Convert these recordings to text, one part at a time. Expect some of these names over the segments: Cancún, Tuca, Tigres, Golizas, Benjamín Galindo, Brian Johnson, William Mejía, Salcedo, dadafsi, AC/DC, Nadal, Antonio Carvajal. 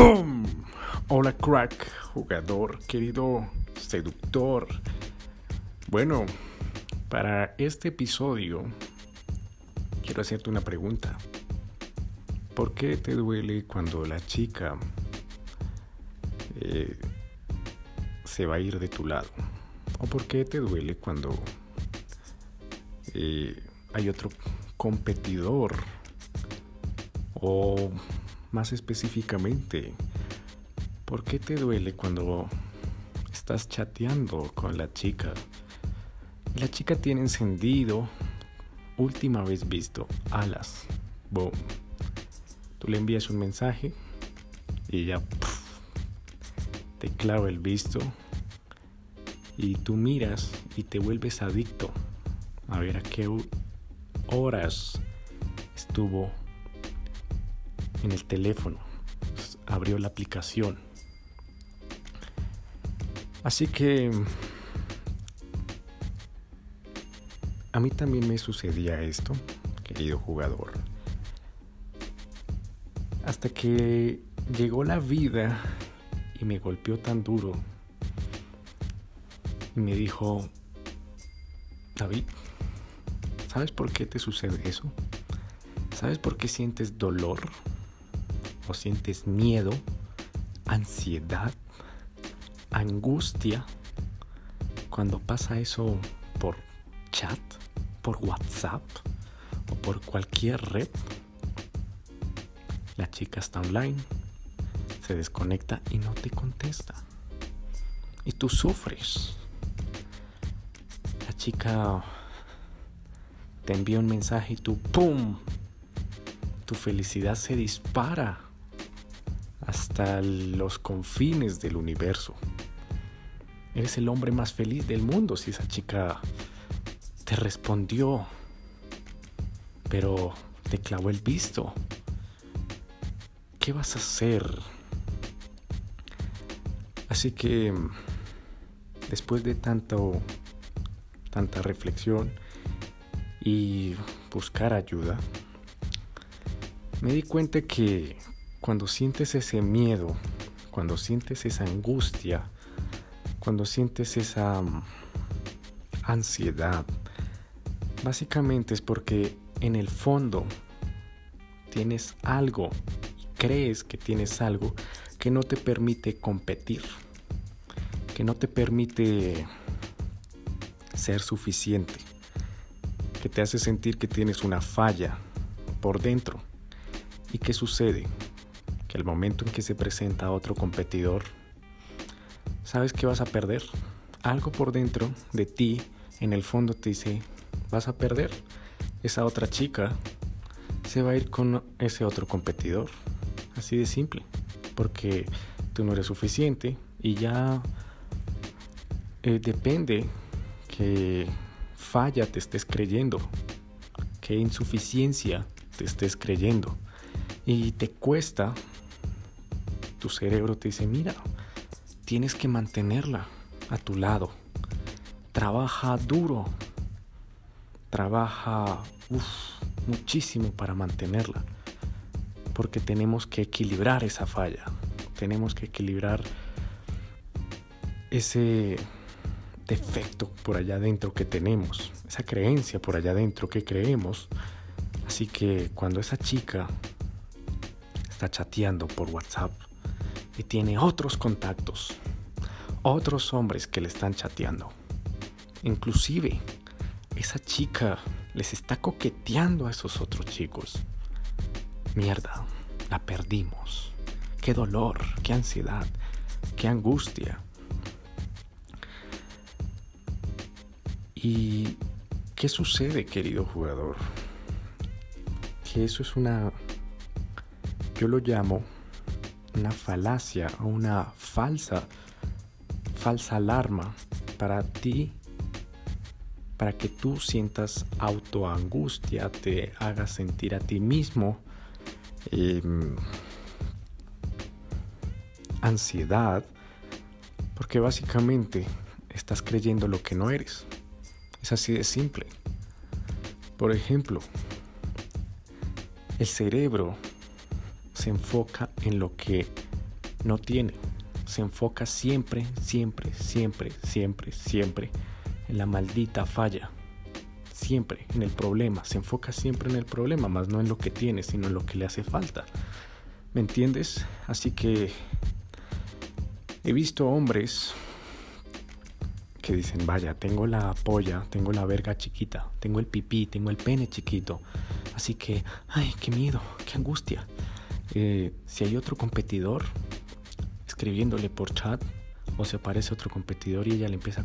¡Boom! Hola crack, jugador, querido seductor. Bueno, para este episodio quiero hacerte una pregunta. ¿Por qué te duele cuando la chica se va a ir de tu lado? ¿O por qué te duele cuando hay otro competidor? O más específicamente, ¿por qué te duele cuando estás chateando con la chica? La chica tiene encendido, última vez visto, alas. Boom. Tú le envías un mensaje y ella te clava el visto y tú miras y te vuelves adicto a ver a qué horas estuvo en el teléfono, abrió la aplicación. Así que a mí también me sucedía esto, querido jugador, hasta que llegó la vida y me golpeó tan duro y me dijo: David, ¿sabes por qué te sucede eso? ¿Sabes por qué sientes dolor? ¿O sientes miedo, ansiedad, angustia cuando pasa eso por chat, por WhatsApp o por cualquier red? La chica está online, se desconecta y no te contesta. Y tú sufres. La chica te envía un mensaje y tú ¡pum! Tu felicidad se dispara hasta los confines del universo. Eres el hombre más feliz del mundo si esa chica te respondió, pero te clavó el visto. ¿Qué vas a hacer? Así que después de tanta reflexión y buscar ayuda, me di cuenta que cuando sientes ese miedo, cuando sientes esa angustia, cuando sientes esa ansiedad, básicamente es porque en el fondo tienes algo, crees que tienes algo que no te permite competir, que no te permite ser suficiente, que te hace sentir que tienes una falla por dentro. ¿Y qué sucede? Que al momento en que se presenta otro competidor, sabes que vas a perder. Algo por dentro de ti, en el fondo te dice, vas a perder. Esa otra chica se va a ir con ese otro competidor. Así de simple. Porque tú no eres suficiente y ya depende que falla te estés creyendo, que insuficiencia te estés creyendo. Y te cuesta, tu cerebro te dice, mira, tienes que mantenerla a tu lado, trabaja duro, trabaja muchísimo para mantenerla, porque tenemos que equilibrar esa falla, tenemos que equilibrar ese defecto por allá adentro que tenemos, esa creencia por allá adentro que creemos. Así que cuando esa chica está chateando por WhatsApp y tiene otros contactos, otros hombres que le están chateando, inclusive esa chica les está coqueteando a esos otros chicos, mierda, la perdimos. Qué dolor, qué ansiedad, qué angustia. ¿Y qué sucede, querido jugador? Que eso es una, yo lo llamo una falacia o una falsa alarma para ti, para que tú sientas autoangustia, te hagas sentir a ti mismo ansiedad, porque básicamente estás creyendo lo que no eres. Es así de simple. Por ejemplo, el cerebro se enfoca en lo que no tiene. Se enfoca siempre en la maldita falla. Siempre en el problema. Se enfoca siempre en el problema, más no en lo que tiene, sino en lo que le hace falta. ¿Me entiendes? Así que he visto hombres que dicen, vaya, tengo la polla, tengo la verga chiquita, tengo el pipí, tengo el pene chiquito. Así que, ay, qué miedo, qué angustia. Si hay otro competidor escribiéndole por chat, o se aparece otro competidor y ella le empieza a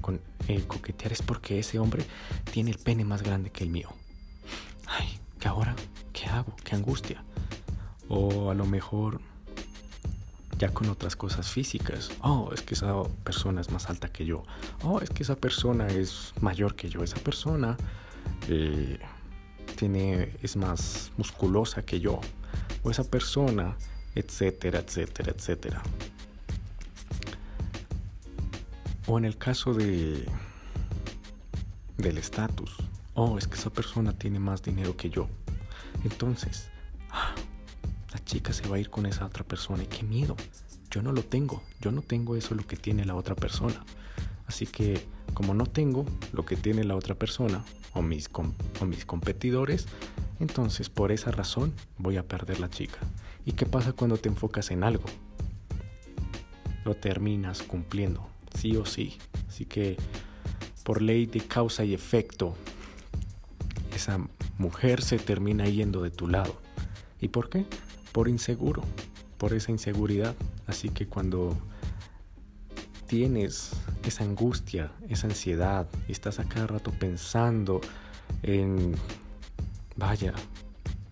coquetear, es porque ese hombre tiene el pene más grande que el mío. Ay, ¿qué ahora? ¿Qué hago? ¡Qué angustia! O a lo mejor ya con otras cosas físicas. Oh, es que esa persona es más alta que yo. Oh, es que esa persona es mayor que yo. Esa persona es más musculosa que yo. O esa persona, etcétera, etcétera, etcétera. O en el caso del estatus. Oh, es que esa persona tiene más dinero que yo. Entonces, la chica se va a ir con esa otra persona y qué miedo, yo no lo tengo, yo no tengo eso, lo que tiene la otra persona. Así que como no tengo lo que tiene la otra persona o mis competidores, entonces por esa razón voy a perder la chica. ¿Y qué pasa cuando te enfocas en algo? Lo terminas cumpliendo, sí o sí. Así que por ley de causa y efecto, esa mujer se termina yendo de tu lado. ¿Y por qué? Por inseguro, por esa inseguridad. Así que cuando tienes esa angustia, esa ansiedad, y estás a cada rato pensando en, vaya,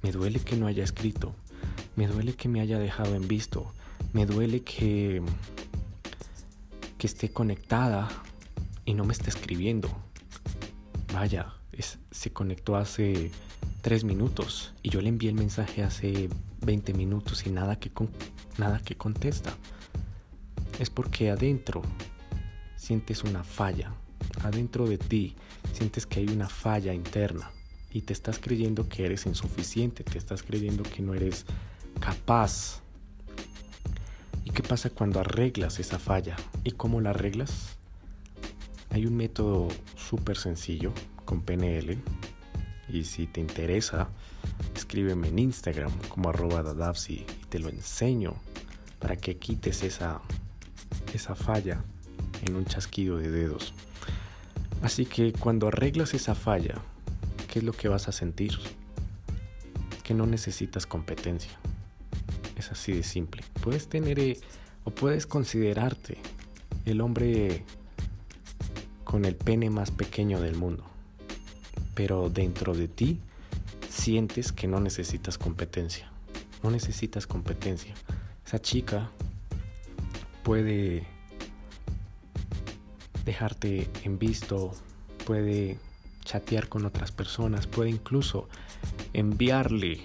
me duele que no haya escrito, me duele que me haya dejado en visto, me duele que esté conectada y no me esté escribiendo. Vaya, se conectó hace 3 minutos y yo le envié el mensaje hace 20 minutos y nada que contesta. Es porque adentro sientes una falla, adentro de ti sientes que hay una falla interna y te estás creyendo que eres insuficiente, te estás creyendo que no eres capaz. ¿Y qué pasa cuando arreglas esa falla? ¿Y cómo la arreglas? Hay un método súper sencillo con PNL. Y si te interesa, escríbeme en Instagram como @dadafsi y te lo enseño para que quites esa falla en un chasquido de dedos. Así que cuando arreglas esa falla, ¿qué es lo que vas a sentir? Que no necesitas competencia. Es así de simple. Puedes tener o puedes considerarte el hombre con el pene más pequeño del mundo, pero dentro de ti sientes que no necesitas competencia. No necesitas competencia. Esa chica puede dejarte en visto, puede chatear con otras personas, puede incluso enviarle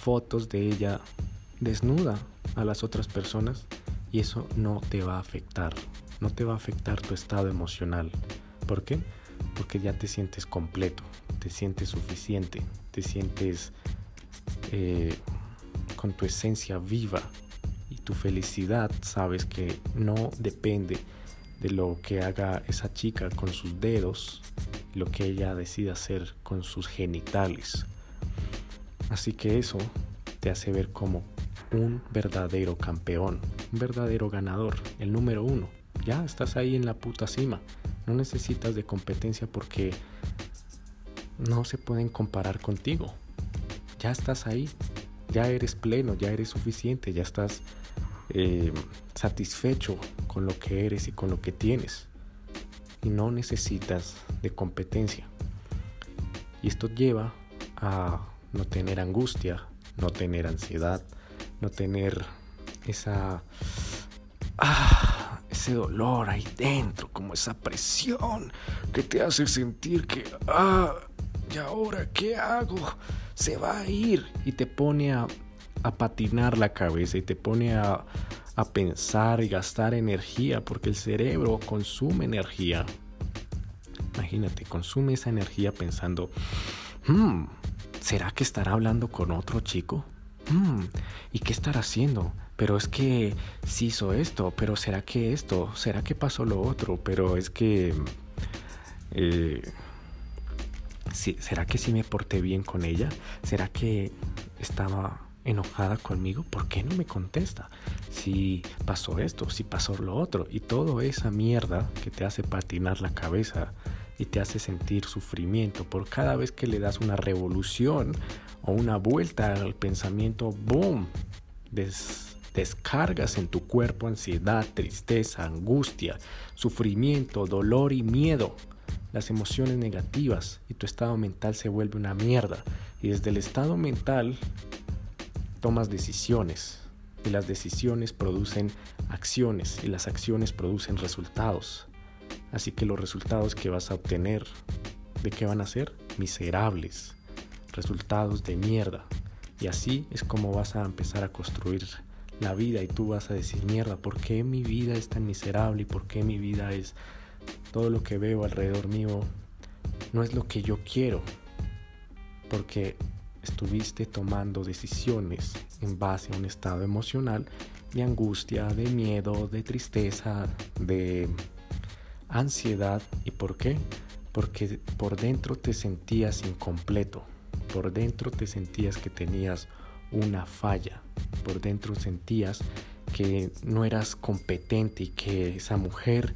fotos de ella desnuda a las otras personas y eso no te va a afectar. No te va a afectar tu estado emocional. ¿Por qué? Porque ya te sientes completo, te sientes suficiente, te sientes con tu esencia viva y tu felicidad sabes que no depende de lo que haga esa chica con sus dedos, lo que ella decida hacer con sus genitales. Así que eso te hace ver como un verdadero campeón, un verdadero ganador, el número 1. Ya estás ahí en la puta cima. No necesitas de competencia porque no se pueden comparar contigo. Ya estás ahí, ya eres pleno, ya eres suficiente, ya estás satisfecho con lo que eres y con lo que tienes. Y no necesitas de competencia. Y esto lleva a no tener angustia, no tener ansiedad, no tener ese dolor ahí dentro, como esa presión que te hace sentir que, ¿y ahora qué hago? Se va a ir. Y te pone a patinar la cabeza y te pone a pensar y gastar energía, porque el cerebro consume energía. Imagínate, consume esa energía pensando, ¿será que estará hablando con otro chico? ¿y qué estará haciendo? Pero es que sí hizo esto, pero ¿será que esto? ¿Será que pasó lo otro? Pero es que... ¿será que sí me porté bien con ella? ¿Será que estaba enojada conmigo? ¿Por qué no me contesta? Si pasó esto, si pasó lo otro. Y toda esa mierda que te hace patinar la cabeza y te hace sentir sufrimiento por cada vez que le das una revolución o una vuelta al pensamiento, ¡boom! Descargas en tu cuerpo ansiedad, tristeza, angustia, sufrimiento, dolor y miedo. Las emociones negativas, y tu estado mental se vuelve una mierda. Y desde el estado mental tomas decisiones, y las decisiones producen acciones, y las acciones producen resultados. Así que los resultados que vas a obtener, ¿de qué van a ser? Miserables, resultados de mierda. Y así es como vas a empezar a construir la vida, y tú vas a decir, mierda, ¿por qué mi vida es tan miserable? ¿Y por qué mi vida es... todo lo que veo alrededor mío no es lo que yo quiero? Porque estuviste tomando decisiones en base a un estado emocional de angustia, de miedo, de tristeza, de ansiedad. ¿Y por qué? Porque por dentro te sentías incompleto, por dentro te sentías que tenías una falla, por dentro sentías que no eras competente y que esa mujer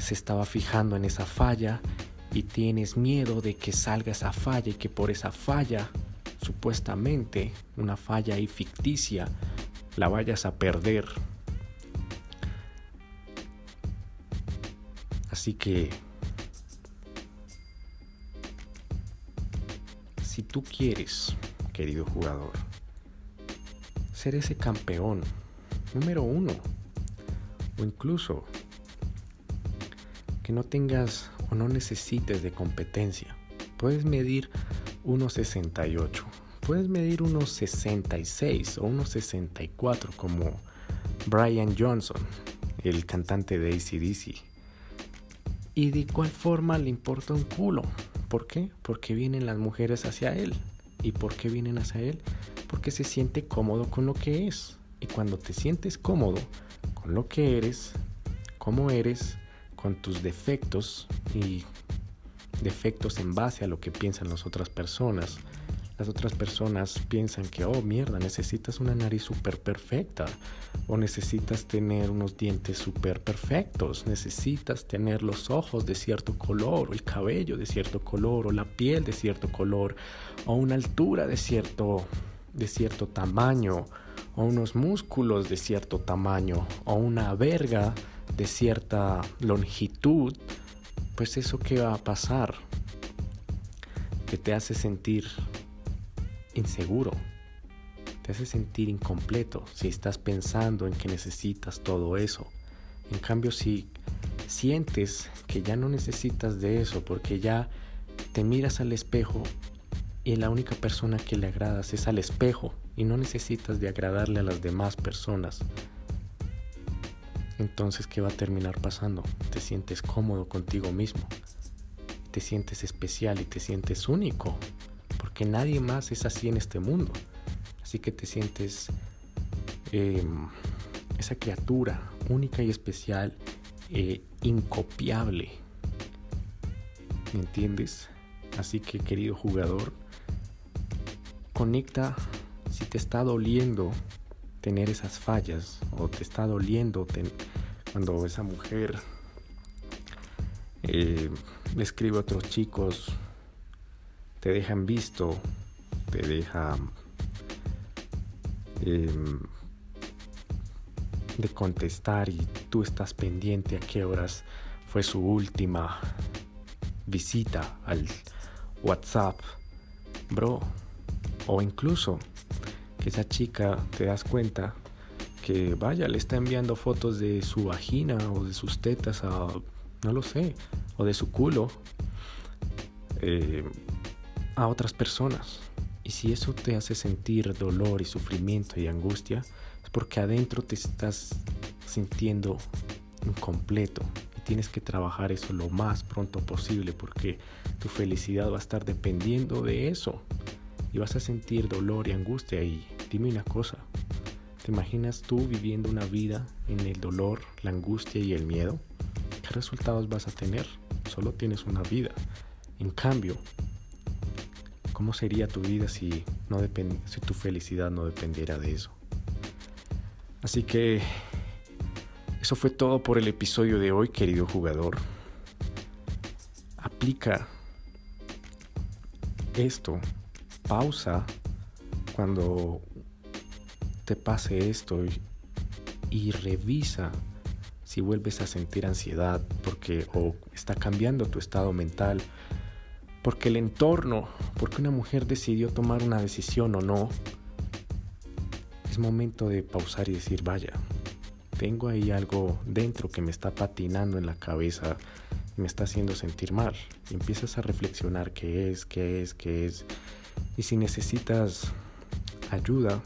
se estaba fijando en esa falla, y tienes miedo de que salga esa falla y que por esa falla, supuestamente una falla ahí ficticia, la vayas a perder. Así que si tú quieres, querido jugador, ser ese campeón número 1, o incluso que no tengas o no necesites de competencia, puedes medir 1.68, puedes medir 1.66 o 1.64 como Brian Johnson, el cantante de AC/DC. Y de igual forma le importa un culo. ¿Por qué? Porque vienen las mujeres hacia él. ¿Y por qué vienen hacia él? Porque se siente cómodo con lo que es. Y cuando te sientes cómodo con lo que eres, cómo eres, con tus defectos y defectos en base a lo que piensan las otras personas. Las otras personas piensan que, oh mierda, necesitas una nariz súper perfecta, o necesitas tener unos dientes súper perfectos, necesitas tener los ojos de cierto color, o el cabello de cierto color, o la piel de cierto color, o una altura de cierto tamaño, o unos músculos de cierto tamaño, o una verga de cierta longitud. Pues eso, que va a pasar, que te hace sentir inseguro, te hace sentir incompleto si estás pensando en que necesitas todo eso. En cambio, si sientes que ya no necesitas de eso, porque ya te miras al espejo y la única persona que le agradas es al espejo, y no necesitas de agradarle a las demás personas, entonces, ¿qué va a terminar pasando? Te sientes cómodo contigo mismo, te sientes especial y te sientes único, porque nadie más es así en este mundo. Así que te sientes esa criatura única y especial, incopiable, ¿me entiendes? Así que, querido jugador, conecta. Si te está doliendo tener esas fallas, o te está doliendo cuando esa mujer le escribe a otros chicos, te dejan visto, te deja de contestar, y tú estás pendiente a qué horas fue su última visita al WhatsApp, bro. O incluso esa chica, te das cuenta que vaya, le está enviando fotos de su vagina o de sus tetas, a no lo sé, o de su culo a otras personas. Y si eso te hace sentir dolor y sufrimiento y angustia, es porque adentro te estás sintiendo incompleto, y tienes que trabajar eso lo más pronto posible, porque tu felicidad va a estar dependiendo de eso, y vas a sentir dolor y angustia, y dime una cosa, ¿te imaginas tú viviendo una vida en el dolor, la angustia y el miedo? ¿Qué resultados vas a tener? Solo tienes una vida. En cambio, ¿cómo sería tu vida si tu felicidad no dependiera de eso? Así que eso fue todo por el episodio de hoy, querido jugador. Aplica esto, pausa cuando te pase esto y revisa si vuelves a sentir ansiedad o está cambiando tu estado mental, porque el entorno, porque una mujer decidió tomar una decisión o no. Es momento de pausar y decir, vaya, tengo ahí algo dentro que me está patinando en la cabeza y me está haciendo sentir mal. Y empiezas a reflexionar qué es. Y si necesitas ayuda,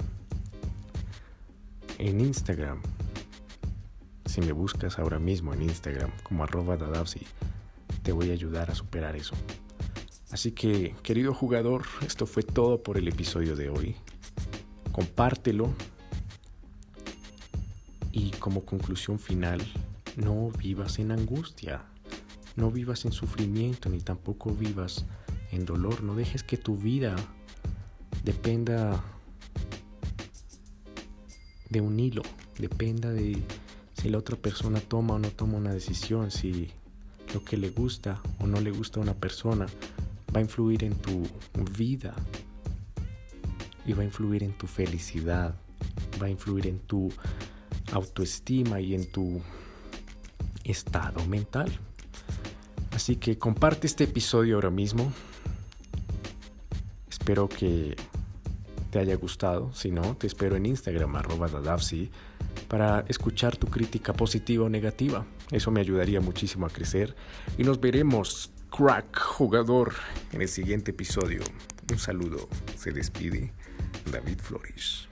en Instagram, si me buscas ahora mismo en Instagram como @dadafsi, te voy a ayudar a superar eso. Así que, querido jugador, esto fue todo por el episodio de hoy. Compártelo. Y como conclusión final, no vivas en angustia, no vivas en sufrimiento, ni tampoco vivas en dolor. No dejes que tu vida dependa de un hilo, dependa de si la otra persona toma o no toma una decisión, si lo que le gusta o no le gusta a una persona va a influir en tu vida y va a influir en tu felicidad, va a influir en tu autoestima y en tu estado mental. Así que comparte este episodio ahora mismo. Espero que te haya gustado. Si no, te espero en Instagram @dadafsi para escuchar tu crítica positiva o negativa. Eso me ayudaría muchísimo a crecer. Y nos veremos, crack jugador, en el siguiente episodio. Un saludo. Se despide David Flores.